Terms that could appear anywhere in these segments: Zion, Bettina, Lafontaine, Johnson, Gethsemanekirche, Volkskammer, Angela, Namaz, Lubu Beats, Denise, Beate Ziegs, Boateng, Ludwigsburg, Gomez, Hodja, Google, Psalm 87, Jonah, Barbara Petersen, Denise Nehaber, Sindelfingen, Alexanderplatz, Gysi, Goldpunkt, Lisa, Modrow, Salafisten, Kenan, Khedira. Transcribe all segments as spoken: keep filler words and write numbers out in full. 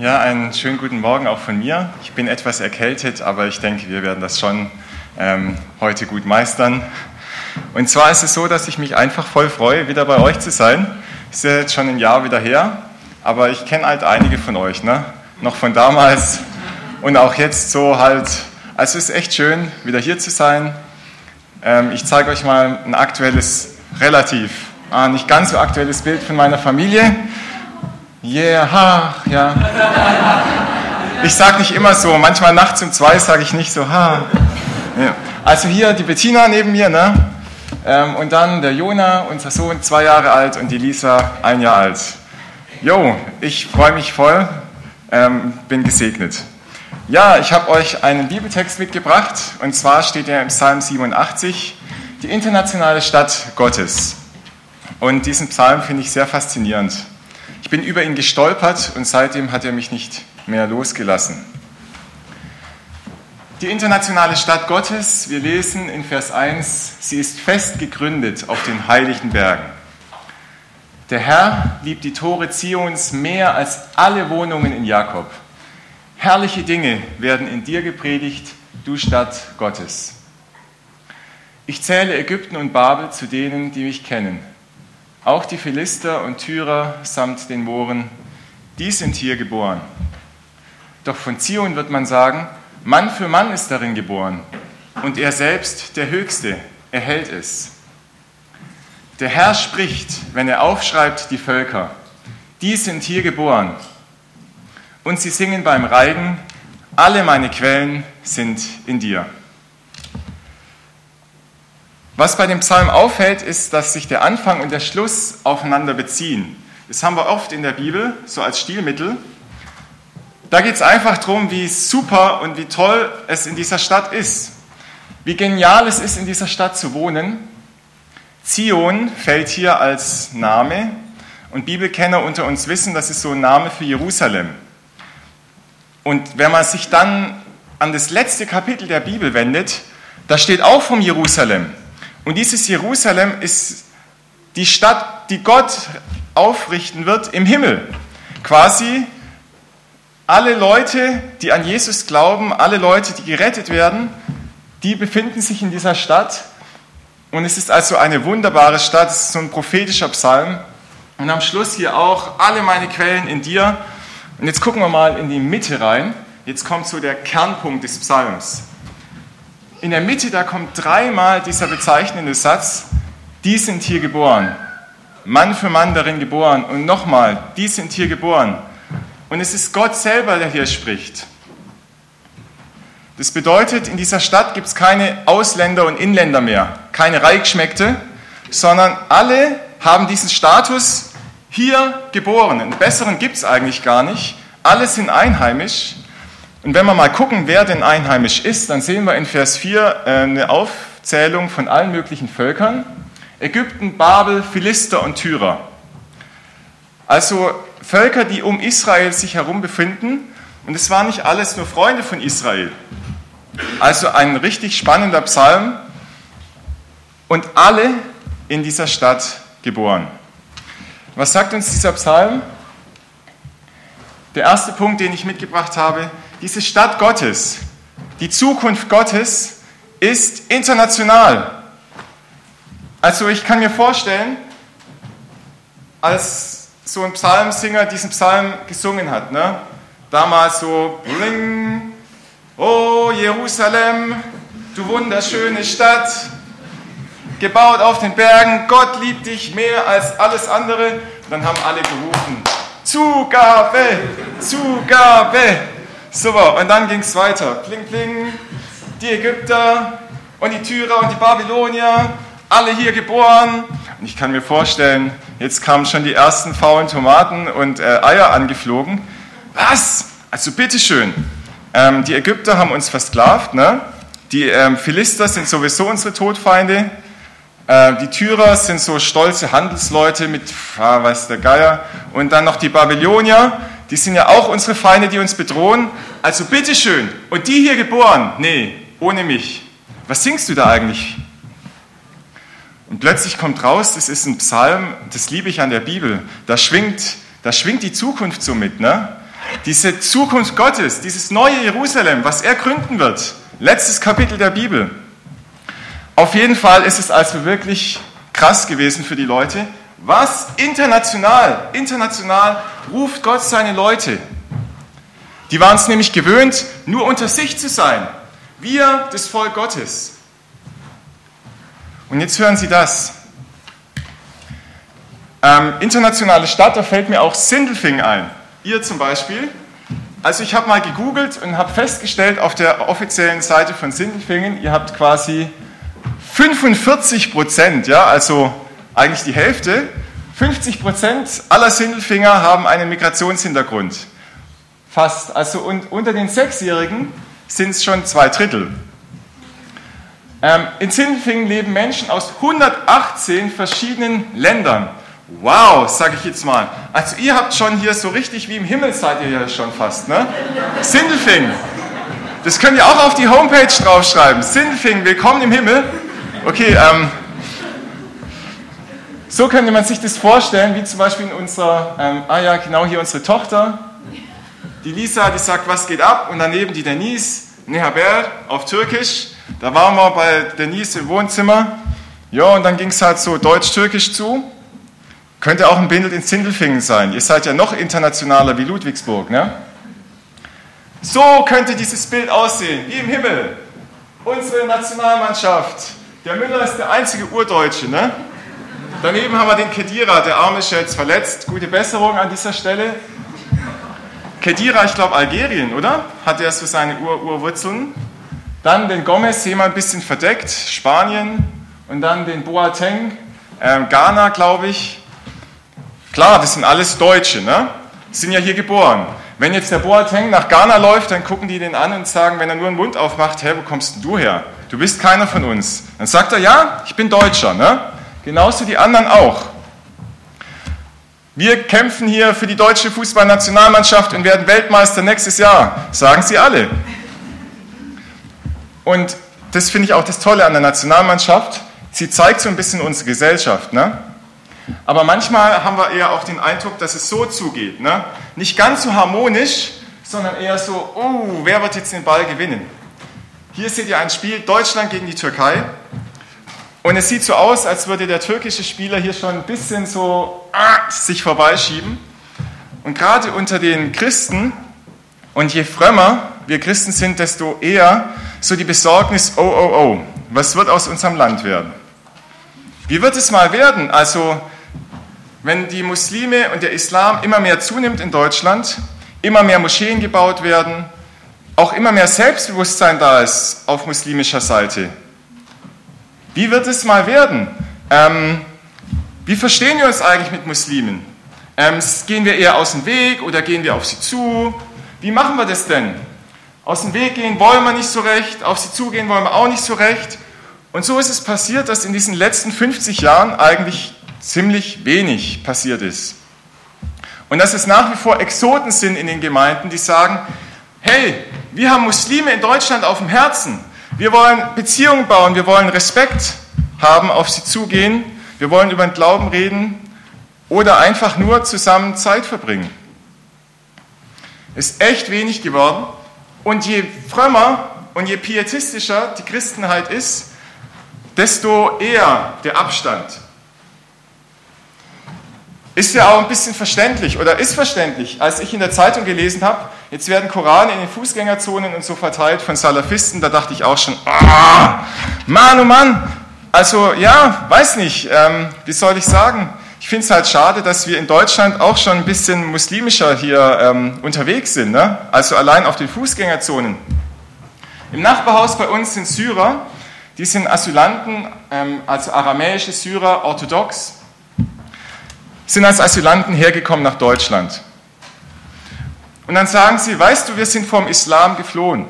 Ja, einen schönen guten Morgen auch von mir. Ich bin etwas erkältet, aber ich denke, wir werden das schon ähm, heute gut meistern. Und zwar ist es so, dass ich mich einfach voll freue, wieder bei euch zu sein. Ist ja jetzt schon ein Jahr wieder her, aber ich kenne halt einige von euch, ne? Noch von damals und auch jetzt so halt. Also es ist echt schön, wieder hier zu sein. Ähm, ich zeige euch mal ein aktuelles, relativ, ah, nicht ganz so aktuelles Bild von meiner Familie. Yeah, ha, ja. Ich sage nicht immer so, manchmal nachts um zwei sage ich nicht so, ha. Ja. Also hier die Bettina neben mir, ne? Und dann der Jonah, unser Sohn, zwei Jahre alt, und die Lisa, ein Jahr alt. Jo, ich freue mich voll, ähm, bin gesegnet. Ja, ich habe euch einen Bibeltext mitgebracht, und zwar steht er im Psalm siebenundachtzig, die internationale Stadt Gottes. Und diesen Psalm finde ich sehr faszinierend. Ich bin über ihn gestolpert und seitdem hat er mich nicht mehr losgelassen. Die internationale Stadt Gottes, wir lesen in Vers eins, sie ist fest gegründet auf den heiligen Bergen. Der Herr liebt die Tore Zions mehr als alle Wohnungen in Jakob. Herrliche Dinge werden in dir gepredigt, du Stadt Gottes. Ich zähle Ägypten und Babel zu denen, die mich kennen. Auch die Philister und Tyrer samt den Mohren, die sind hier geboren. Doch von Zion wird man sagen, Mann für Mann ist darin geboren, und er selbst, der Höchste, erhält es. Der Herr spricht, wenn er aufschreibt die Völker, die sind hier geboren. Und sie singen beim Reigen, alle meine Quellen sind in dir. Was bei dem Psalm auffällt, ist, dass sich der Anfang und der Schluss aufeinander beziehen. Das haben wir oft in der Bibel, so als Stilmittel. Da geht es einfach darum, wie super und wie toll es in dieser Stadt ist. Wie genial es ist, in dieser Stadt zu wohnen. Zion fällt hier als Name. Und Bibelkenner unter uns wissen, das ist so ein Name für Jerusalem. Und wenn man sich dann an das letzte Kapitel der Bibel wendet, da steht auch vom Jerusalem. Und dieses Jerusalem ist die Stadt, die Gott aufrichten wird im Himmel. Quasi alle Leute, die an Jesus glauben, alle Leute, die gerettet werden, die befinden sich in dieser Stadt. Und es ist also eine wunderbare Stadt, es ist so ein prophetischer Psalm. Und am Schluss hier auch, alle meine Quellen in dir. Und jetzt gucken wir mal in die Mitte rein. Jetzt kommt so der Kernpunkt des Psalms. In der Mitte, da kommt dreimal dieser bezeichnende Satz, die sind hier geboren, Mann für Mann darin geboren, und nochmal, die sind hier geboren. Und es ist Gott selber, der hier spricht. Das bedeutet, in dieser Stadt gibt es keine Ausländer und Inländer mehr, keine Reichschmeckte, sondern alle haben diesen Status hier geboren. Einen besseren gibt es eigentlich gar nicht. Alle sind einheimisch. Und wenn wir mal gucken, wer denn einheimisch ist, dann sehen wir in Vers vier eine Aufzählung von allen möglichen Völkern. Ägypten, Babel, Philister und Tyrer. Also Völker, die um Israel sich herum befinden. Und es waren nicht alles nur Freunde von Israel. Also ein richtig spannender Psalm. Und alle in dieser Stadt geboren. Was sagt uns dieser Psalm? Der erste Punkt, den ich mitgebracht habe: Diese Stadt Gottes, die Zukunft Gottes, ist international. Also ich kann mir vorstellen, als so ein Psalmsinger diesen Psalm gesungen hat, ne? Damals so, bling, oh Jerusalem, du wunderschöne Stadt, gebaut auf den Bergen, Gott liebt dich mehr als alles andere. Und dann haben alle gerufen, Zugabe, Zugabe. Super, und dann ging es weiter. Pling, pling, die Ägypter und die Tyrer und die Babylonier, alle hier geboren. Und ich kann mir vorstellen, jetzt kamen schon die ersten faulen Tomaten und äh, Eier angeflogen. Was? Also bitteschön. Ähm, die Ägypter haben uns versklavt, ne? Die ähm, Philister sind sowieso unsere Todfeinde. Äh, die Tyrer sind so stolze Handelsleute mit, ah, weiß der Geier. Und dann noch die Babylonier. Die sind ja auch unsere Feinde, die uns bedrohen. Also bitteschön. Und die hier geboren? Nee, ohne mich. Was singst du da eigentlich? Und plötzlich kommt raus, das ist ein Psalm, das liebe ich an der Bibel. Da schwingt, da schwingt die Zukunft so mit, ne? diese Zukunft Gottes, dieses neue Jerusalem, was er gründen wird. Letztes Kapitel der Bibel. Auf jeden Fall ist es also wirklich krass gewesen für die Leute. Was international, international ruft Gott seine Leute. Die waren es nämlich gewöhnt, nur unter sich zu sein. Wir, das Volk Gottes. Und jetzt hören Sie das. Ähm, internationale Stadt, da fällt mir auch Sindelfingen ein. Ihr zum Beispiel. Also ich habe mal gegoogelt und habe festgestellt, auf der offiziellen Seite von Sindelfingen, ihr habt quasi fünfundvierzig Prozent, ja, also eigentlich die Hälfte, fünfzig Prozent aller Sindelfinger haben einen Migrationshintergrund. Fast. Also und unter den Sechsjährigen sind es schon zwei Drittel. Ähm, in Sindelfingen leben Menschen aus hundertachtzehn verschiedenen Ländern. Wow, sage ich jetzt mal. Also ihr habt schon hier so richtig wie im Himmel seid ihr ja schon fast, ne? Sindelfingen. Das könnt ihr auch auf die Homepage draufschreiben. Sindelfingen, willkommen im Himmel. Okay, ähm, so könnte man sich das vorstellen, wie zum Beispiel in unserer, ähm, ah ja, genau hier unsere Tochter, die Lisa, die sagt, was geht ab? Und daneben die Denise, Nehaber, auf Türkisch. Da waren wir bei Denise im Wohnzimmer. Ja, und dann ging es halt so deutsch-türkisch zu. Könnte auch ein Bindel in Sindelfingen sein. Ihr seid ja noch internationaler wie Ludwigsburg, ne? So könnte dieses Bild aussehen, wie im Himmel. Unsere Nationalmannschaft. Der Müller ist der einzige Urdeutsche, ne? Daneben haben wir den Khedira, der arme ist jetzt verletzt. Gute Besserung an dieser Stelle. Khedira, ich glaube Algerien, oder? Hat er so seine Ur-Urwurzeln. Dann den Gomez, jemand ein bisschen verdeckt, Spanien. Und dann den Boateng, äh, Ghana, glaube ich. Klar, das sind alles Deutsche, ne? Sind ja hier geboren. Wenn jetzt der Boateng nach Ghana läuft, dann gucken die den an und sagen, wenn er nur den Mund aufmacht, hey, wo kommst denn du her? Du bist keiner von uns. Dann sagt er, ja, ich bin Deutscher, ne? Genauso die anderen auch. Wir kämpfen hier für die deutsche Fußballnationalmannschaft und werden Weltmeister nächstes Jahr, sagen sie alle. Und das finde ich auch das Tolle an der Nationalmannschaft. Sie zeigt so ein bisschen unsere Gesellschaft, ne? Aber manchmal haben wir eher auch den Eindruck, dass es so zugeht, ne? Nicht ganz so harmonisch, sondern eher so, oh, wer wird jetzt den Ball gewinnen? Hier seht ihr ein Spiel, Deutschland gegen die Türkei. Und es sieht so aus, als würde der türkische Spieler hier schon ein bisschen so ah, sich vorbeischieben. Und gerade unter den Christen, und je frömmer wir Christen sind, desto eher so die Besorgnis, oh, oh, oh, was wird aus unserem Land werden? Wie wird es mal werden? Also, wenn die Muslime und der Islam immer mehr zunimmt in Deutschland, immer mehr Moscheen gebaut werden, auch immer mehr Selbstbewusstsein da ist auf muslimischer Seite. Wie wird es mal werden? Ähm, wie verstehen wir uns eigentlich mit Muslimen? Ähm, gehen wir eher aus dem Weg oder gehen wir auf sie zu? Wie machen wir das denn? Aus dem Weg gehen wollen wir nicht so recht, auf sie zugehen wollen wir auch nicht so recht. Und so ist es passiert, dass in diesen letzten fünfzig Jahren eigentlich ziemlich wenig passiert ist. Und dass es nach wie vor Exoten sind in den Gemeinden, die sagen, hey, wir haben Muslime in Deutschland auf dem Herzen. Wir wollen Beziehungen bauen, wir wollen Respekt haben, auf sie zugehen, wir wollen über den Glauben reden oder einfach nur zusammen Zeit verbringen. Ist echt wenig geworden. Und je frömmer und je pietistischer die Christenheit ist, desto eher der Abstand. Ist ja auch ein bisschen verständlich oder ist verständlich. Als ich in der Zeitung gelesen habe, jetzt werden Korane in den Fußgängerzonen und so verteilt von Salafisten, da dachte ich auch schon, ah, Mann, oh Mann. Also ja, weiß nicht, ähm, wie soll ich sagen? Ich finde es halt schade, dass wir in Deutschland auch schon ein bisschen muslimischer hier ähm, unterwegs sind, ne? Also allein auf den Fußgängerzonen. Im Nachbarhaus bei uns sind Syrer, die sind Asylanten, ähm, also aramäische Syrer, orthodox, sind als Asylanten hergekommen nach Deutschland. Und dann sagen sie, weißt du, wir sind vom Islam geflohen,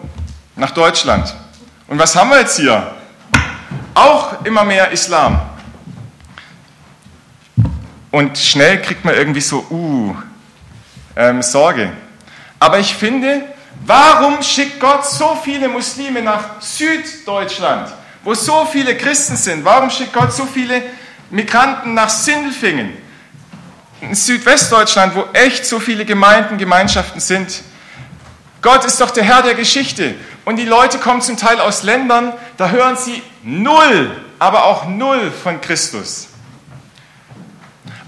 nach Deutschland. Und was haben wir jetzt hier? Auch immer mehr Islam. Und schnell kriegt man irgendwie so, uh, ähm, Sorge. Aber ich finde, warum schickt Gott so viele Muslime nach Süddeutschland, wo so viele Christen sind? Warum schickt Gott so viele Migranten nach Sindelfingen? in Südwestdeutschland, wo echt so viele Gemeinden, Gemeinschaften sind. Gott ist doch der Herr der Geschichte. Und die Leute kommen zum Teil aus Ländern, da hören sie null, aber auch null von Christus.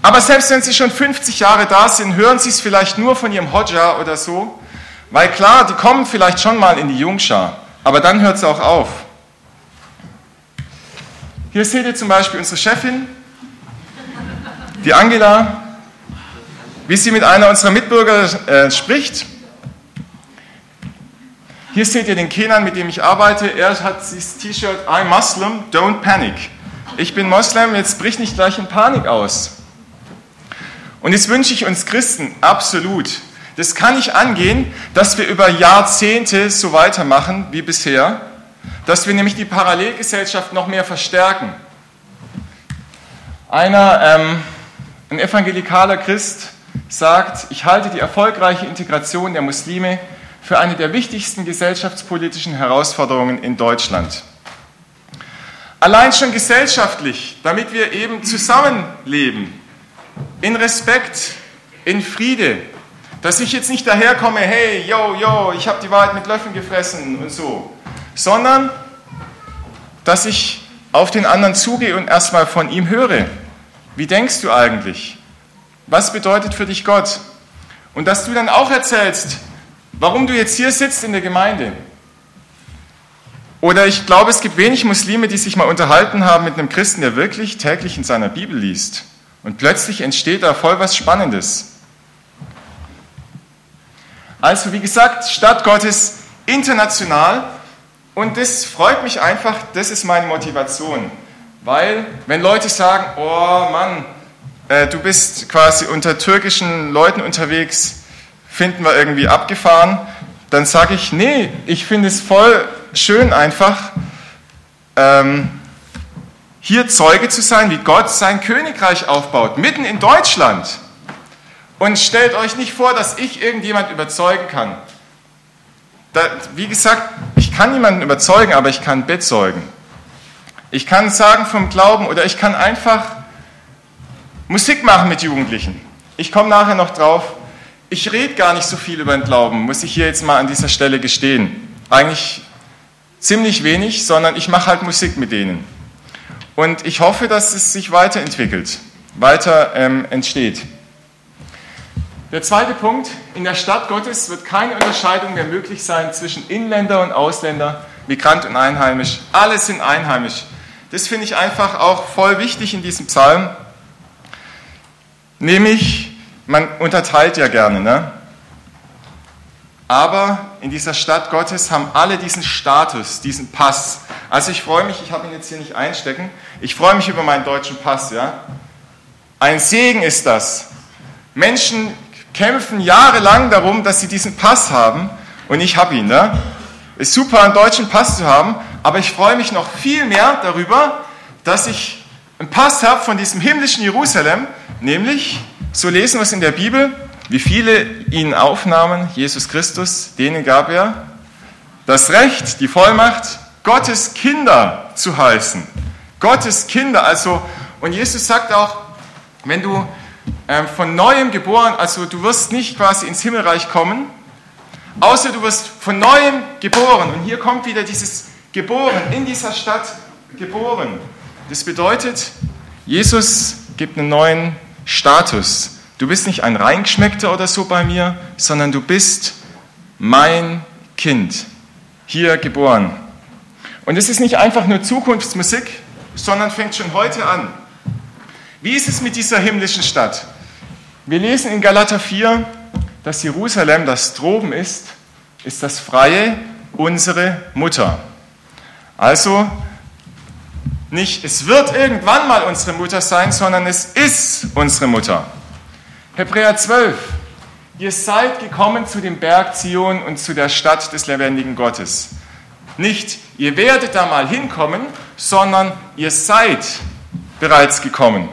Aber selbst wenn sie schon fünfzig Jahre da sind, hören sie es vielleicht nur von ihrem Hodja oder so. Weil klar, die kommen vielleicht schon mal in die Jungschar, aber dann hört es auch auf. Hier seht ihr zum Beispiel unsere Chefin, die Angela, wie sie mit einer unserer Mitbürger äh, spricht. Hier seht ihr den Kenan, mit dem ich arbeite. Er hat das T-Shirt "I'm Muslim, don't panic". Ich bin Moslem, jetzt brich nicht gleich in Panik aus. Und jetzt wünsche ich uns Christen absolut, das kann nicht angehen, dass wir über Jahrzehnte so weitermachen wie bisher, dass wir nämlich die Parallelgesellschaft noch mehr verstärken. Einer, ähm, ein evangelikaler Christ, sagt, ich halte die erfolgreiche Integration der Muslime für eine der wichtigsten gesellschaftspolitischen Herausforderungen in Deutschland. Allein schon gesellschaftlich, damit wir eben zusammenleben, in Respekt, in Friede, dass ich jetzt nicht daherkomme, hey, yo, yo, ich habe die Wahrheit mit Löffeln gefressen und so, sondern dass ich auf den anderen zugehe und erstmal von ihm höre. Wie denkst du eigentlich? Was bedeutet für dich Gott? Und dass du dann auch erzählst, warum du jetzt hier sitzt in der Gemeinde. Oder ich glaube, es gibt wenig Muslime, die sich mal unterhalten haben mit einem Christen, der wirklich täglich in seiner Bibel liest. Und plötzlich entsteht da voll was Spannendes. Also wie gesagt, Stadt Gottes international. Und das freut mich einfach, das ist meine Motivation. Weil, wenn Leute sagen, oh Mann, äh, du bist quasi unter türkischen Leuten unterwegs, finden wir irgendwie abgefahren, dann sage ich, nee, ich finde es voll schön einfach, ähm, hier Zeuge zu sein, wie Gott sein Königreich aufbaut, mitten in Deutschland. Und stellt euch nicht vor, dass ich irgendjemand überzeugen kann. Da, wie gesagt, ich kann niemanden überzeugen, aber ich kann bezeugen. Ich kann sagen vom Glauben oder ich kann einfach Musik machen mit Jugendlichen. Ich komme nachher noch drauf. Ich rede gar nicht so viel über den Glauben, muss ich hier jetzt mal an dieser Stelle gestehen. Eigentlich ziemlich wenig, sondern ich mache halt Musik mit denen. Und ich hoffe, dass es sich weiterentwickelt, weiter ähm, entsteht. Der zweite Punkt, in der Stadt Gottes wird keine Unterscheidung mehr möglich sein zwischen Inländer und Ausländer, Migrant und Einheimisch. Alle sind einheimisch. Das finde ich einfach auch voll wichtig in diesem Psalm. Nämlich, man unterteilt ja gerne, ne? Aber in dieser Stadt Gottes haben alle diesen Status, diesen Pass. Also ich freue mich, ich habe ihn jetzt hier nicht einstecken, ich freue mich über meinen deutschen Pass, ja? Ein Segen ist das. Menschen kämpfen jahrelang darum, dass sie diesen Pass haben und ich habe ihn, ne? Ist super, einen deutschen Pass zu haben, aber ich freue mich noch viel mehr darüber, dass ich einen Pass habe von diesem himmlischen Jerusalem, nämlich... So lesen wir es in der Bibel, wie viele ihn aufnahmen, Jesus Christus, denen gab er das Recht, die Vollmacht, Gottes Kinder zu heißen. Gottes Kinder, also, und Jesus sagt auch, wenn du ähm, von Neuem geboren, also du wirst nicht quasi ins Himmelreich kommen, außer du wirst von Neuem geboren. Und hier kommt wieder dieses Geboren, in dieser Stadt geboren. Das bedeutet, Jesus gibt einen neuen Status. Du bist nicht ein Reingeschmeckter oder so bei mir, sondern du bist mein Kind, hier geboren. Und es ist nicht einfach nur Zukunftsmusik, sondern fängt schon heute an. Wie ist es mit dieser himmlischen Stadt? Wir lesen in Galater vier, dass Jerusalem, das droben ist, ist das Freie, unsere Mutter. Also nicht, es wird irgendwann mal unsere Mutter sein, sondern es ist unsere Mutter. Hebräer zwölf. Ihr seid gekommen zu dem Berg Zion und zu der Stadt des lebendigen Gottes. Nicht, ihr werdet da mal hinkommen, sondern ihr seid bereits gekommen.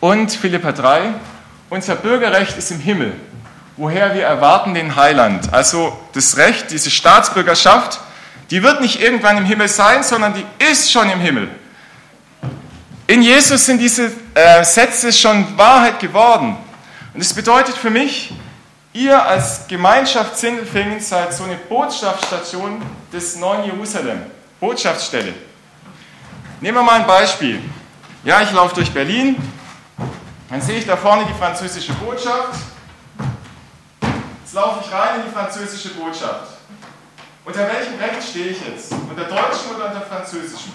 Und Philipper drei. Unser Bürgerrecht ist im Himmel, woher wir erwarten den Heiland. Also das Recht, diese Staatsbürgerschaft, die wird nicht irgendwann im Himmel sein, sondern die ist schon im Himmel. In Jesus sind diese äh, Sätze schon Wahrheit geworden. Und es bedeutet für mich, ihr als Gemeinschaft Sindelfingen seid so eine Botschaftsstation des neuen Jerusalem. Botschaftsstelle. Nehmen wir mal ein Beispiel. Ja, ich laufe durch Berlin, dann sehe ich da vorne die französische Botschaft. Jetzt laufe ich rein in die französische Botschaft. Unter welchem Recht stehe ich jetzt? Unter deutschem oder unter französischem?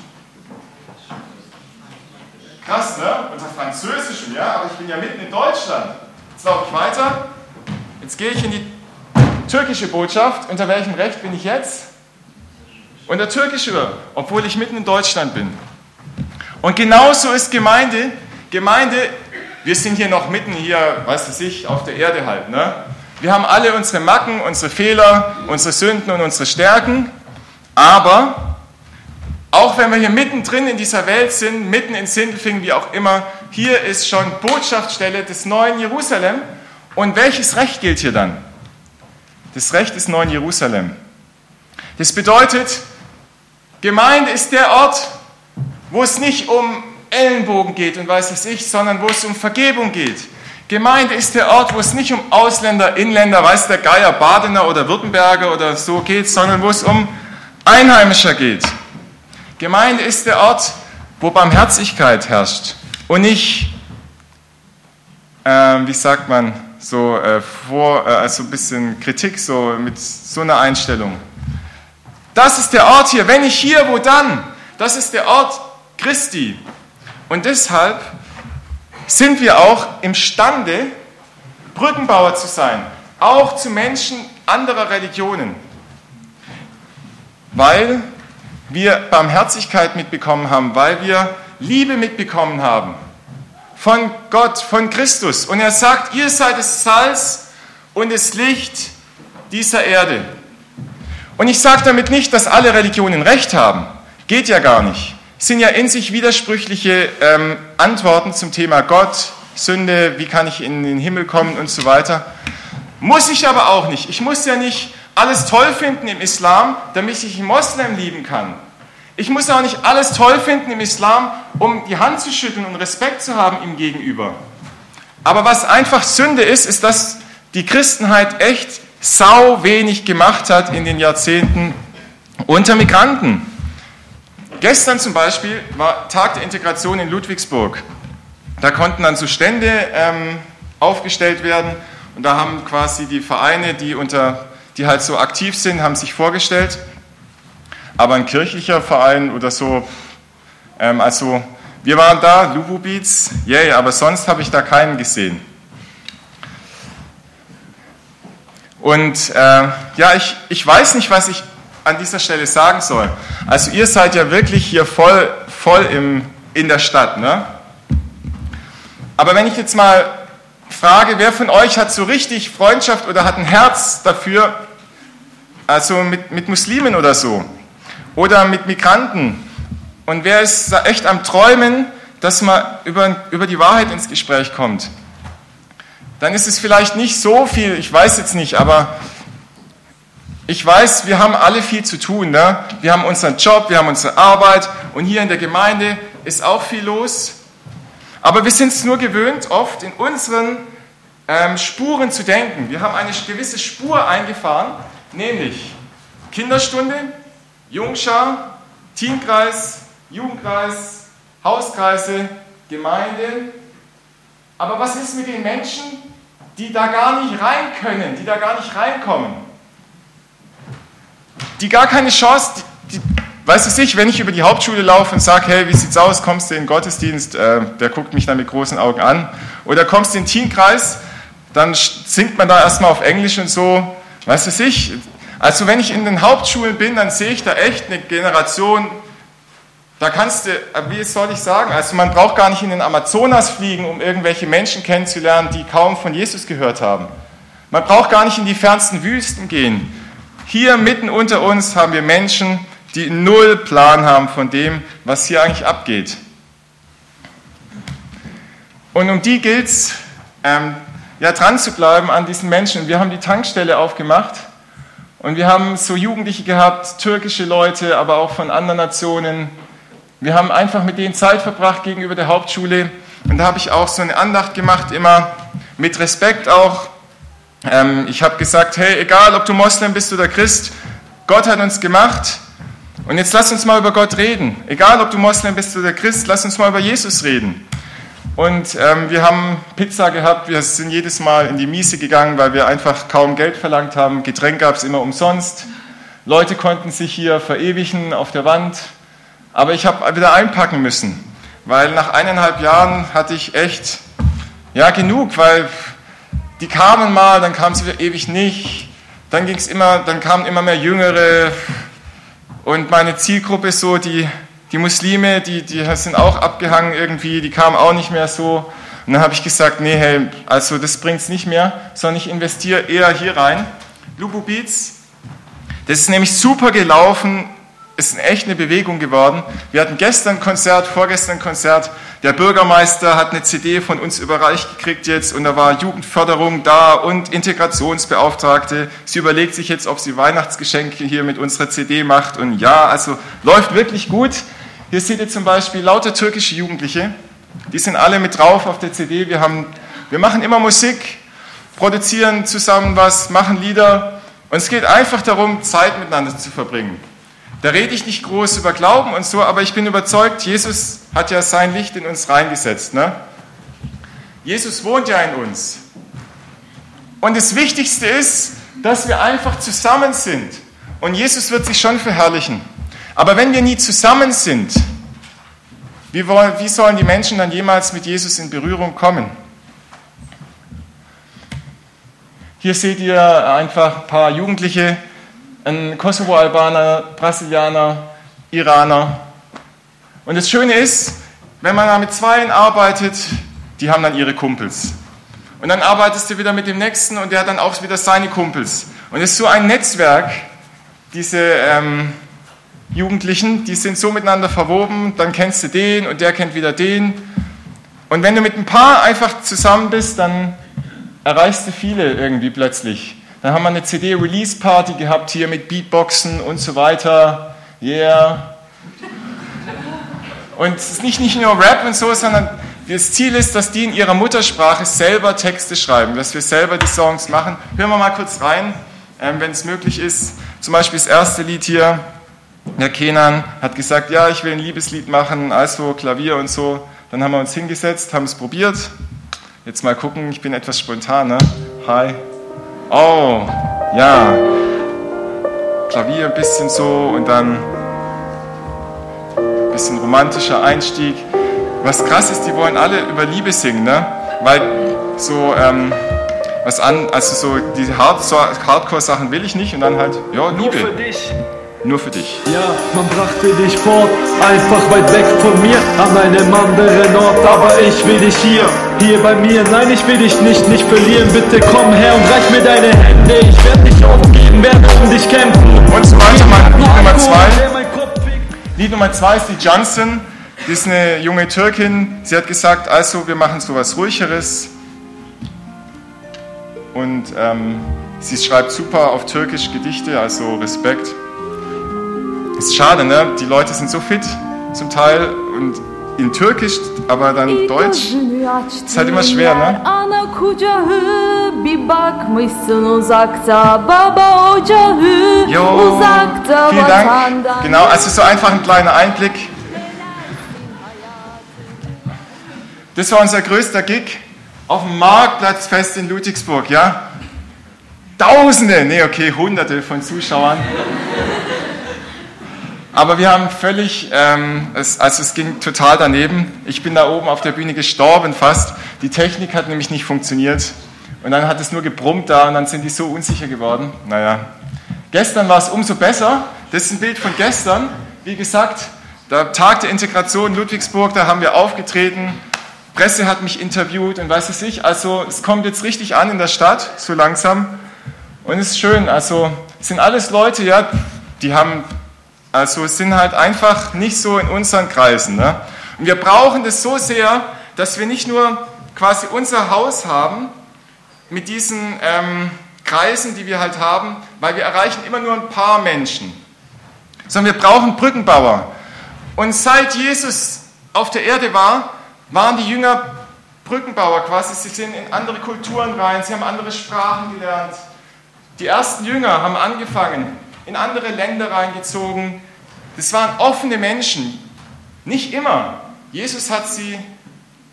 Krass, ne? Unter französischem, ja? Aber ich bin ja mitten in Deutschland. Jetzt laufe ich weiter. Jetzt gehe ich in die türkische Botschaft. Unter welchem Recht bin ich jetzt? Unter türkischem, obwohl ich mitten in Deutschland bin. Und genauso ist Gemeinde. Gemeinde, wir sind hier noch mitten hier, was weiß ich, auf der Erde halt, ne? Wir haben alle unsere Macken, unsere Fehler, unsere Sünden und unsere Stärken. Aber auch wenn wir hier mittendrin in dieser Welt sind, mitten in Sindelfingen, wie auch immer, hier ist schon Botschaftsstelle des neuen Jerusalem. Und welches Recht gilt hier dann? Das Recht des neuen Jerusalem. Das bedeutet, Gemeinde ist der Ort, wo es nicht um Ellenbogen geht und weiß was ich, sondern wo es um Vergebung geht. Gemeinde ist der Ort, wo es nicht um Ausländer, Inländer, weiß der Geier, Badener oder Württemberger oder so geht, sondern wo es um Einheimischer geht. Gemeinde ist der Ort, wo Barmherzigkeit herrscht und nicht, äh, wie sagt man, so äh, vor, äh, also ein bisschen Kritik so mit so einer Einstellung. Das ist der Ort hier, wenn nicht hier, wo dann? Das ist der Ort Christi. Und deshalb sind wir auch imstande, Brückenbauer zu sein, auch zu Menschen anderer Religionen, weil wir Barmherzigkeit mitbekommen haben, weil wir Liebe mitbekommen haben von Gott, von Christus. Und er sagt, ihr seid das Salz und das Licht dieser Erde. Und ich sage damit nicht, dass alle Religionen Recht haben. Geht ja gar nicht. Es sind ja in sich widersprüchliche ähm, Antworten zum Thema Gott, Sünde, wie kann ich in den Himmel kommen und so weiter. Muss ich aber auch nicht. Ich muss ja nicht alles toll finden im Islam, damit ich einen Moslem lieben kann. Ich muss auch nicht alles toll finden im Islam, um die Hand zu schütteln und Respekt zu haben ihm gegenüber. Aber was einfach Sünde ist, ist, dass die Christenheit echt sau wenig gemacht hat in den Jahrzehnten unter Migranten. Gestern zum Beispiel war Tag der Integration in Ludwigsburg. Da konnten dann so Stände ähm, aufgestellt werden und da haben quasi die Vereine, die, unter, die halt so aktiv sind, haben sich vorgestellt. Aber ein kirchlicher Verein oder so, ähm, also wir waren da, Lubu Beats, yay, aber sonst habe ich da keinen gesehen. Und äh, ja, ich, ich weiß nicht, was ich an dieser Stelle sagen soll. Also ihr seid ja wirklich hier voll, voll im, in der Stadt, ne? Aber wenn ich jetzt mal frage, wer von euch hat so richtig Freundschaft oder hat ein Herz dafür, also mit, mit Muslimen oder so, oder mit Migranten? Und wer ist da echt am Träumen, dass man über, über die Wahrheit ins Gespräch kommt? Dann ist es vielleicht nicht so viel, ich weiß jetzt nicht, aber ich weiß, wir haben alle viel zu tun, ne? Wir haben unseren Job, wir haben unsere Arbeit und hier in der Gemeinde ist auch viel los. Aber wir sind es nur gewöhnt, oft in unseren ähm, Spuren zu denken. Wir haben eine gewisse Spur eingefahren, nämlich Kinderstunde, Jungschar, Teamkreis, Jugendkreis, Hauskreise, Gemeinde. Aber was ist mit den Menschen, die da gar nicht rein können, die da gar nicht reinkommen? Die gar keine Chance, die, die, weiß ich, wenn ich über die Hauptschule laufe und sage, hey, wie sieht's aus, kommst du in den Gottesdienst, äh, der guckt mich dann mit großen Augen an, oder kommst du in den Teamkreis, dann singt man da erstmal auf Englisch und so, weiß ich, also wenn ich in den Hauptschulen bin, dann sehe ich da echt eine Generation, da kannst du, wie soll ich sagen, also man braucht gar nicht in den Amazonas fliegen, um irgendwelche Menschen kennenzulernen, die kaum von Jesus gehört haben. Man braucht gar nicht in die fernsten Wüsten gehen. Hier mitten unter uns haben wir Menschen, die null Plan haben von dem, was hier eigentlich abgeht. Und um die gilt es, ähm, ja, dran zu bleiben an diesen Menschen. Wir haben die Tankstelle aufgemacht und wir haben so Jugendliche gehabt, türkische Leute, aber auch von anderen Nationen, Wir haben einfach mit denen Zeit verbracht gegenüber der Hauptschule. Und da habe ich auch so eine Andacht gemacht, immer mit Respekt auch. Ähm, ich habe gesagt, hey, egal ob du Moslem bist oder Christ, Gott hat uns gemacht. Und jetzt lass uns mal über Gott reden. Egal ob du Moslem bist oder Christ, lass uns mal über Jesus reden. Und ähm, wir haben Pizza gehabt, wir sind jedes Mal in die Miese gegangen, weil wir einfach kaum Geld verlangt haben. Getränk gab es immer umsonst. Leute konnten sich hier verewigen auf der Wand. Aber ich habe wieder einpacken müssen, weil nach eineinhalb Jahren hatte ich echt ja, genug, weil die kamen mal, dann kamen sie wieder ewig nicht. Dann ging's immer, dann kamen immer mehr Jüngere. Und meine Zielgruppe ist so, die, die Muslime, die, die sind auch abgehangen irgendwie, die kamen auch nicht mehr so. Und dann habe ich gesagt, nee, hey, also das bringt es nicht mehr, sondern ich investiere eher hier rein. Lubu Beats, das ist nämlich super gelaufen, ist echt eine Bewegung geworden. Wir hatten gestern Konzert, vorgestern Konzert, der Bürgermeister hat eine C D von uns überreicht gekriegt jetzt und da war Jugendförderung da und Integrationsbeauftragte. Sie überlegt sich jetzt, ob sie Weihnachtsgeschenke hier mit unserer C D macht und ja, also läuft wirklich gut. Hier seht ihr zum Beispiel lauter türkische Jugendliche, die sind alle mit drauf auf der C D. Wir, haben, wir machen immer Musik, produzieren zusammen was, machen Lieder und es geht einfach darum, Zeit miteinander zu verbringen. Da rede ich nicht groß über Glauben und so, aber ich bin überzeugt, Jesus hat ja sein Licht in uns reingesetzt. Ne? Jesus wohnt ja in uns. Und das Wichtigste ist, dass wir einfach zusammen sind. Und Jesus wird sich schon verherrlichen. Aber wenn wir nie zusammen sind, wie, wollen, wie sollen die Menschen dann jemals mit Jesus in Berührung kommen? Hier seht ihr einfach ein paar Jugendliche, ein Kosovo-Albaner, Brasilianer, Iraner. Und das Schöne ist, wenn man da mit zweien arbeitet, die haben dann ihre Kumpels. Und dann arbeitest du wieder mit dem Nächsten und der hat dann auch wieder seine Kumpels. Und es ist so ein Netzwerk, diese ähm, Jugendlichen, die sind so miteinander verwoben, dann kennst du den und der kennt wieder den. Und wenn du mit ein paar einfach zusammen bist, dann erreichst du viele irgendwie plötzlich. Dann haben wir eine C D-Release-Party gehabt hier mit Beatboxen und so weiter. Yeah. Und es ist nicht, nicht nur Rap und so, sondern das Ziel ist, dass die in ihrer Muttersprache selber Texte schreiben, dass wir selber die Songs machen. Hören wir mal kurz rein, wenn es möglich ist. Zum Beispiel das erste Lied hier, der Kenan hat gesagt, ja, ich will ein Liebeslied machen, also Klavier und so. Dann haben wir uns hingesetzt, haben es probiert. Jetzt mal gucken, ich bin etwas spontan, ne? Hi. Oh, ja, Klavier ein bisschen so und dann ein bisschen romantischer Einstieg. Was krass ist, die wollen alle über Liebe singen, ne? Weil so, ähm, was an, also so diese Hard- Hardcore-Sachen will ich nicht und dann halt, ja, Liebe. Nur für dich. Nur für dich. Ja, man brachte dich fort, einfach weit weg von mir, an einem anderen Ort, aber ich will dich hier. Hier bei mir, nein, ich will dich nicht, nicht verlieren. Bitte komm her und reich mir deine Hände. Ich werde dich aufgeben, werde um dich kämpfen. Und so weiter, mein Lied Nummer zwei. Lied Nummer zwei ist die Johnson. Die ist eine junge Türkin. Sie hat gesagt, also wir machen sowas Ruhigeres. Und ähm, sie schreibt super auf Türkisch Gedichte, also Respekt. Ist schade, ne? Die Leute sind so fit zum Teil und in Türkisch, aber dann Deutsch, ist halt immer schwer, ne? Jo, vielen Dank. Genau, also so einfach ein kleiner Einblick. Das war unser größter Gig auf dem Marktplatzfest in Ludwigsburg, ja? Tausende, ne, okay, Hunderte von Zuschauern. Aber wir haben völlig, ähm, es, also es ging total daneben. Ich bin da oben auf der Bühne gestorben fast. Die Technik hat nämlich nicht funktioniert. Und dann hat es nur gebrummt da und dann sind die so unsicher geworden. Naja, gestern war es umso besser. Das ist ein Bild von gestern. Wie gesagt, der Tag der Integration Ludwigsburg, da haben wir aufgetreten. Presse hat mich interviewt und weiß es nicht. Also es kommt jetzt richtig an in der Stadt, so langsam. Und es ist schön. Also es sind alles Leute, ja, die haben... Also es sind halt einfach nicht so in unseren Kreisen. Ne? Und wir brauchen das so sehr, dass wir nicht nur quasi unser Haus haben mit diesen ähm, Kreisen, die wir halt haben, weil wir erreichen immer nur ein paar Menschen. Sondern wir brauchen Brückenbauer. Und seit Jesus auf der Erde war, waren die Jünger Brückenbauer quasi. Sie sind in andere Kulturen rein, sie haben andere Sprachen gelernt. Die ersten Jünger haben angefangen, in andere Länder reingezogen. Das waren offene Menschen. Nicht immer. Jesus hat sie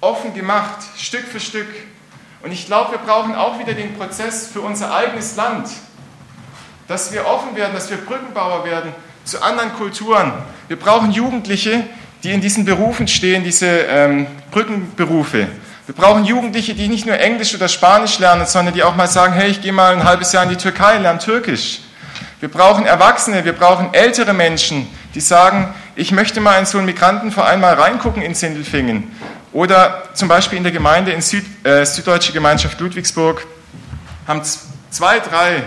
offen gemacht, Stück für Stück. Und ich glaube, wir brauchen auch wieder den Prozess für unser eigenes Land, dass wir offen werden, dass wir Brückenbauer werden zu anderen Kulturen. Wir brauchen Jugendliche, die in diesen Berufen stehen, diese ähm, Brückenberufe. Wir brauchen Jugendliche, die nicht nur Englisch oder Spanisch lernen, sondern die auch mal sagen, hey, ich gehe mal ein halbes Jahr in die Türkei, lerne Türkisch. Wir brauchen Erwachsene, wir brauchen ältere Menschen, die sagen, ich möchte mal in so einen Migrantenverein mal reingucken in Sindelfingen. Oder zum Beispiel in der Gemeinde, in Süd, äh, Süddeutsche Gemeinschaft Ludwigsburg, haben zwei, drei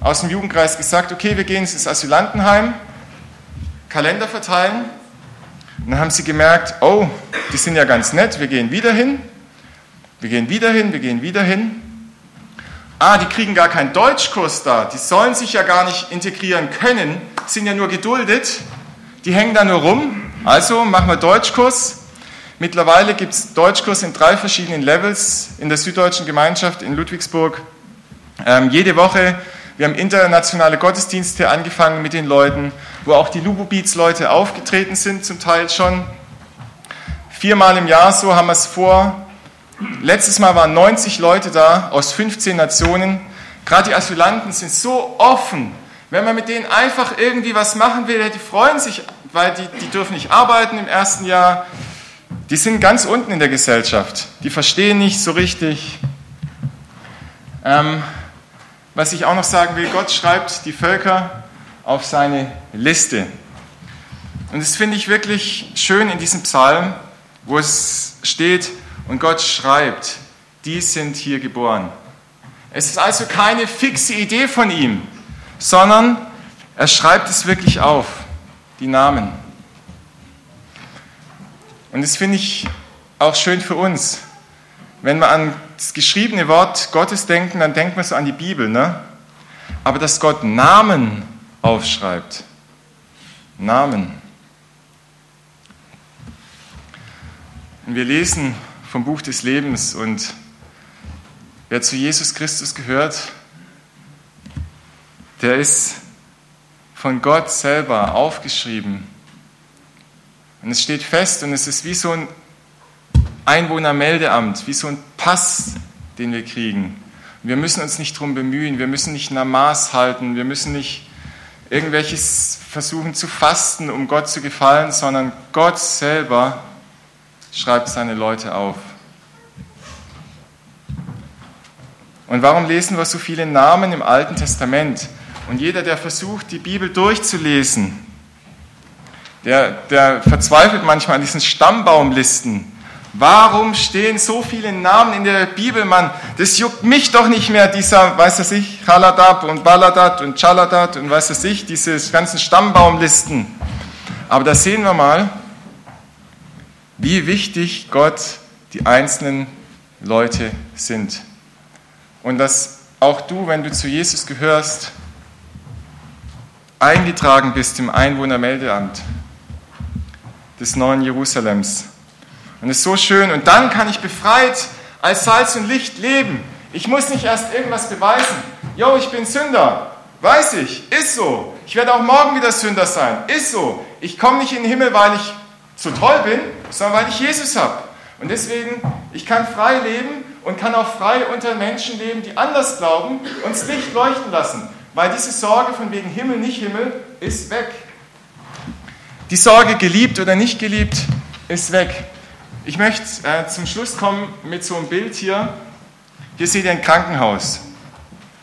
aus dem Jugendkreis gesagt, okay, wir gehen ins Asylantenheim, Kalender verteilen. Und dann haben sie gemerkt, oh, die sind ja ganz nett, wir gehen wieder hin, wir gehen wieder hin, wir gehen wieder hin. Ah, die kriegen gar keinen Deutschkurs da, die sollen sich ja gar nicht integrieren können, sind ja nur geduldet, die hängen da nur rum, also machen wir Deutschkurs. Mittlerweile gibt es Deutschkurs in drei verschiedenen Levels in der Süddeutschen Gemeinschaft in Ludwigsburg. Ähm, jede Woche, wir haben internationale Gottesdienste angefangen mit den Leuten, wo auch die Lubu Beats Leute aufgetreten sind, zum Teil schon. Viermal im Jahr, so haben wir es vor. Letztes Mal waren neunzig Leute da aus fünfzehn Nationen. Gerade die Asylanten sind so offen. Wenn man mit denen einfach irgendwie was machen will, die freuen sich, weil die, die dürfen nicht arbeiten im ersten Jahr. Die sind ganz unten in der Gesellschaft. Die verstehen nicht so richtig. Ähm, was ich auch noch sagen will, Gott schreibt die Völker auf seine Liste. Und das finde ich wirklich schön in diesem Psalm, wo es steht, und Gott schreibt, die sind hier geboren. Es ist also keine fixe Idee von ihm, sondern er schreibt es wirklich auf, die Namen. Und das finde ich auch schön für uns. Wenn wir an das geschriebene Wort Gottes denken, dann denkt man so an die Bibel, ne? Aber dass Gott Namen aufschreibt. Namen. Und wir lesen vom Buch des Lebens, und wer zu Jesus Christus gehört, der ist von Gott selber aufgeschrieben. Und es steht fest, und es ist wie so ein Einwohnermeldeamt, wie so ein Pass, den wir kriegen. Und wir müssen uns nicht darum bemühen, wir müssen nicht Namaz halten, wir müssen nicht irgendwelches versuchen zu fasten, um Gott zu gefallen, sondern Gott selber schreibt seine Leute auf. Und warum lesen wir so viele Namen im Alten Testament? Und jeder, der versucht, die Bibel durchzulesen, der, der verzweifelt manchmal an diesen Stammbaumlisten. Warum stehen so viele Namen in der Bibel, Mann? Das juckt mich doch nicht mehr, dieser, weiß das ich, Chaladab und Baladat und Chaladat und weiß das ich, diese ganzen Stammbaumlisten. Aber da sehen wir mal, wie wichtig Gott die einzelnen Leute sind. Und dass auch du, wenn du zu Jesus gehörst, eingetragen bist im Einwohnermeldeamt des neuen Jerusalems. Und es ist so schön. Und dann kann ich befreit als Salz und Licht leben. Ich muss nicht erst irgendwas beweisen. Jo, ich bin Sünder. Weiß ich. Ist so. Ich werde auch morgen wieder Sünder sein. Ist so. Ich komme nicht in den Himmel, weil ich so toll bin, sondern weil ich Jesus habe. Und deswegen, ich kann frei leben und kann auch frei unter Menschen leben, die anders glauben und das Licht leuchten lassen. Weil diese Sorge von wegen Himmel, nicht Himmel, ist weg. Die Sorge, geliebt oder nicht geliebt, ist weg. Ich möchte äh, zum Schluss kommen mit so einem Bild hier. Hier seht ihr ein Krankenhaus.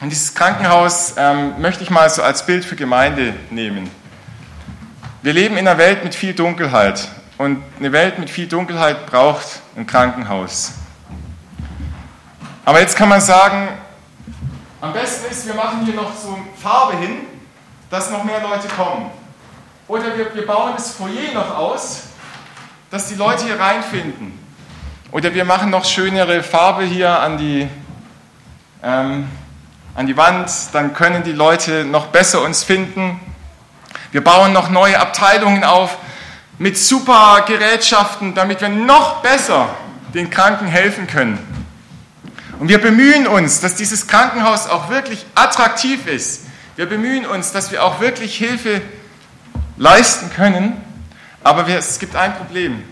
Und dieses Krankenhaus ähm, möchte ich mal so als Bild für Gemeinde nehmen. Wir leben in einer Welt mit viel Dunkelheit. Und eine Welt mit viel Dunkelheit braucht ein Krankenhaus. Aber jetzt kann man sagen, am besten ist, wir machen hier noch so Farbe hin, dass noch mehr Leute kommen. Oder wir, wir bauen das Foyer noch aus, dass die Leute hier reinfinden. Oder wir machen noch schönere Farbe hier an die, ähm, an die Wand, dann können die Leute noch besser uns finden. Wir bauen noch neue Abteilungen auf. mit super Gerätschaften, damit wir noch besser den Kranken helfen können. Und wir bemühen uns, dass dieses Krankenhaus auch wirklich attraktiv ist. Wir bemühen uns, dass wir auch wirklich Hilfe leisten können. Aber wir, es gibt ein Problem.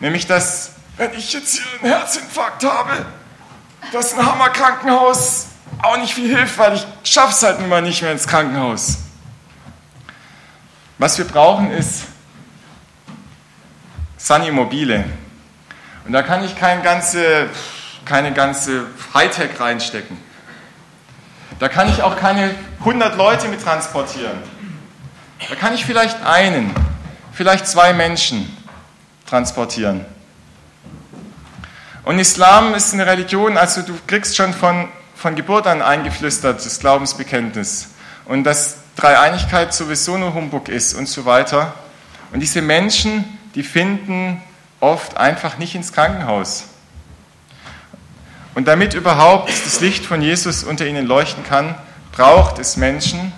Nämlich, dass, wenn ich jetzt hier einen Herzinfarkt habe, dass ein Hammerkrankenhaus auch nicht viel hilft, weil ich schaffe es halt nun mal nicht mehr ins Krankenhaus. Was wir brauchen, ist Sanimobile. Und da kann ich kein ganze, keine ganze Hightech reinstecken. Da kann ich auch keine hundert Leute mit transportieren. Da kann ich vielleicht einen, vielleicht zwei Menschen transportieren. Und Islam ist eine Religion, also du kriegst schon von, von Geburt an eingeflüstert, das Glaubensbekenntnis. Und dass Dreieinigkeit sowieso nur Humbug ist und so weiter. Und diese Menschen, die finden oft einfach nicht ins Krankenhaus. Und damit überhaupt das Licht von Jesus unter ihnen leuchten kann, braucht es Menschen,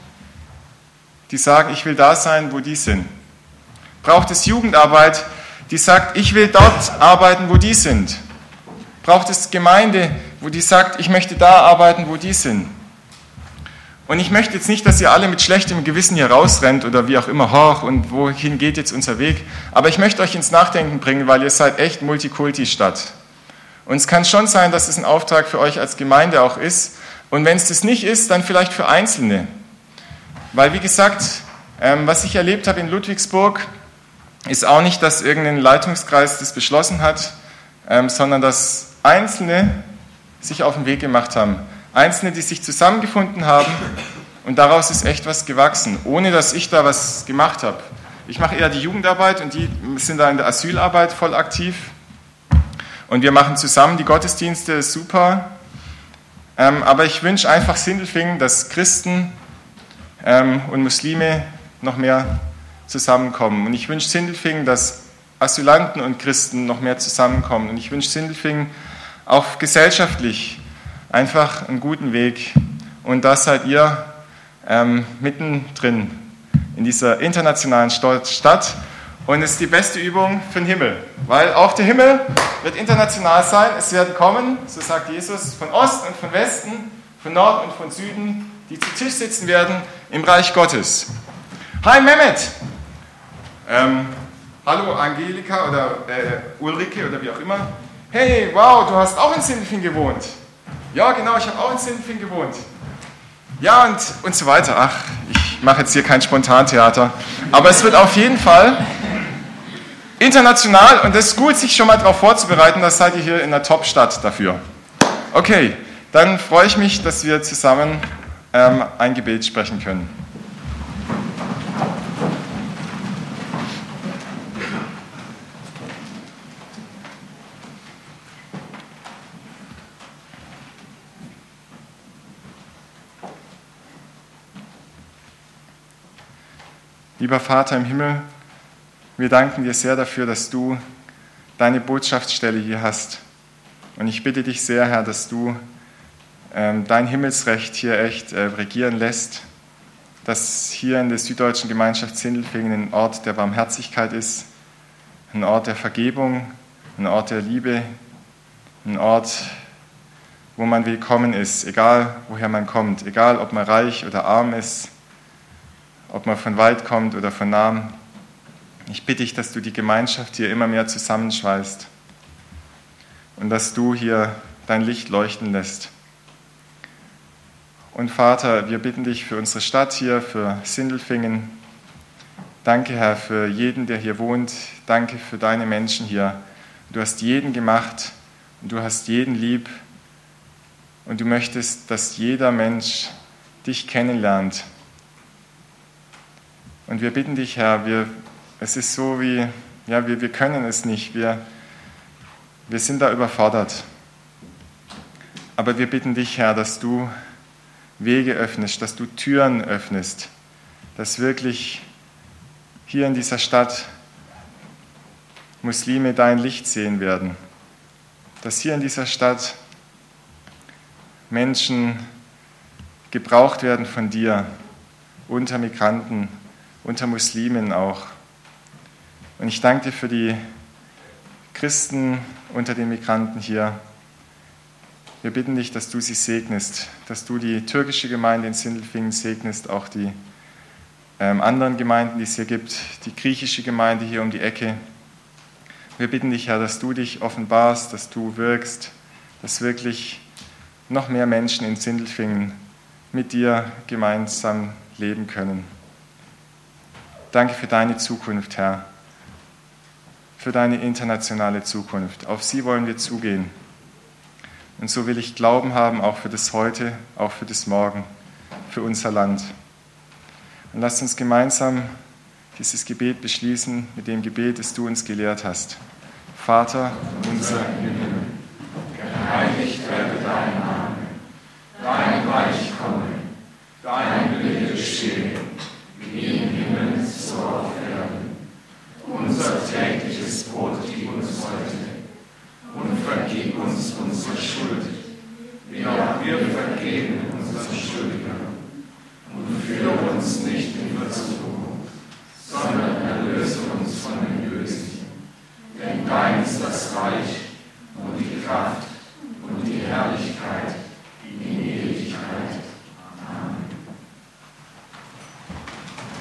die sagen, ich will da sein, wo die sind. Braucht es Jugendarbeit, die sagt, ich will dort arbeiten, wo die sind. Braucht es Gemeinde, wo die sagt, ich möchte da arbeiten, wo die sind. Und ich möchte jetzt nicht, dass ihr alle mit schlechtem Gewissen hier rausrennt oder wie auch immer, hoch und wohin geht jetzt unser Weg. Aber ich möchte euch ins Nachdenken bringen, weil ihr seid echt Multikulti-Stadt. Und es kann schon sein, dass es ein Auftrag für euch als Gemeinde auch ist. Und wenn es das nicht ist, dann vielleicht für Einzelne. Weil, wie gesagt, was ich erlebt habe in Ludwigsburg, ist auch nicht, dass irgendein Leitungskreis das beschlossen hat, sondern dass Einzelne sich auf den Weg gemacht haben. Einzelne, die sich zusammengefunden haben und daraus ist echt was gewachsen, ohne dass ich da was gemacht habe. Ich mache eher die Jugendarbeit und die sind da in der Asylarbeit voll aktiv. Und wir machen zusammen die Gottesdienste, super. Aber ich wünsche einfach Sindelfingen, dass Christen und Muslime noch mehr zusammenkommen. Und ich wünsche Sindelfingen, dass Asylanten und Christen noch mehr zusammenkommen. Und ich wünsche Sindelfingen auch gesellschaftlich einfach einen guten Weg. Und da seid ihr ähm, mittendrin in dieser internationalen Stadt. Und es ist die beste Übung für den Himmel. Weil auch der Himmel wird international sein. Es werden kommen, so sagt Jesus, von Osten und von Westen, von Nord und von Süden, die zu Tisch sitzen werden im Reich Gottes. Hi Mehmet! Ähm, Hallo Angelika oder äh, Ulrike oder wie auch immer. Hey, wow, du hast auch in Sindelfingen gewohnt. Ja, genau, ich habe auch in Sindelfingen gewohnt. Ja, und, und so weiter. Ach, ich mache jetzt hier kein Spontantheater. Aber es wird auf jeden Fall international und es ist gut, sich schon mal darauf vorzubereiten, das seid ihr hier in der Top-Stadt dafür. Okay, dann freue ich mich, dass wir zusammen ähm, ein Gebet sprechen können. Lieber Vater im Himmel, wir danken dir sehr dafür, dass du deine Botschaftsstelle hier hast. Und ich bitte dich sehr, Herr, dass du ähm, dein Himmelsrecht hier echt äh, regieren lässt, dass hier in der süddeutschen Gemeinschaft Sindelfingen ein Ort der Barmherzigkeit ist, ein Ort der Vergebung, ein Ort der Liebe, ein Ort, wo man willkommen ist, egal woher man kommt, egal ob man reich oder arm ist, ob man von weit kommt oder von nah. Ich bitte dich, dass du die Gemeinschaft hier immer mehr zusammenschweißt und dass du hier dein Licht leuchten lässt. Und Vater, wir bitten dich für unsere Stadt hier, für Sindelfingen. Danke, Herr, für jeden, der hier wohnt. Danke für deine Menschen hier. Du hast jeden gemacht und du hast jeden lieb und du möchtest, dass jeder Mensch dich kennenlernt. Und wir bitten dich, Herr, wir, es ist so wie, ja, wir, wir können es nicht, wir, wir sind da überfordert. Aber wir bitten dich, Herr, dass du Wege öffnest, dass du Türen öffnest, dass wirklich hier in dieser Stadt Muslime dein Licht sehen werden, dass hier in dieser Stadt Menschen gebraucht werden von dir, unter Migranten, unter Muslimen auch. Und ich danke dir für die Christen unter den Migranten hier. Wir bitten dich, dass du sie segnest, dass du die türkische Gemeinde in Sindelfingen segnest, auch die ähm, anderen Gemeinden, die es hier gibt, die griechische Gemeinde hier um die Ecke. Wir bitten dich, Herr, dass du dich offenbarst, dass du wirkst, dass wirklich noch mehr Menschen in Sindelfingen mit dir gemeinsam leben können. Danke für deine Zukunft, Herr, für deine internationale Zukunft. Auf sie wollen wir zugehen. Und so will ich Glauben haben, auch für das Heute, auch für das Morgen, für unser Land. Und lasst uns gemeinsam dieses Gebet beschließen, mit dem Gebet, das du uns gelehrt hast. Vater, unser im Himmel, geheiligt werde dein Name, dein Reich komme, dein Wille geschehe, wie im Himmel so auf Erden. Unser tägliches Brot gib uns heute. Und vergib uns unsere Schuld, wie auch wir vergeben unseren Schuldigern. Und führe uns nicht in Versuchung, sondern erlöse uns von dem Bösen. Denn dein ist das Reich